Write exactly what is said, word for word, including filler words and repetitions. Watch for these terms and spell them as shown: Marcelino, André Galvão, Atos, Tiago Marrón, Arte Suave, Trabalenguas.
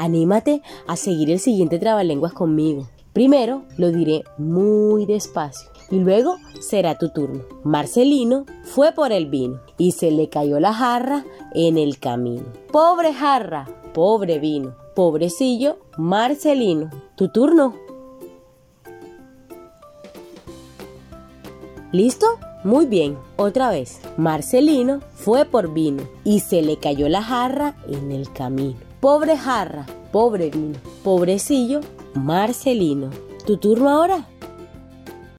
Anímate a seguir el siguiente trabalenguas conmigo. Primero lo diré muy despacio y luego será tu turno. Marcelino fue por el vino y se le cayó la jarra en el camino. Pobre jarra, pobre vino, pobrecillo Marcelino. Tu turno. ¿Listo? Muy bien, otra vez. Marcelino fue por vino y se le cayó la jarra en el camino. Pobre jarra, pobre vino, pobrecillo Marcelino. ¿Tu turno ahora?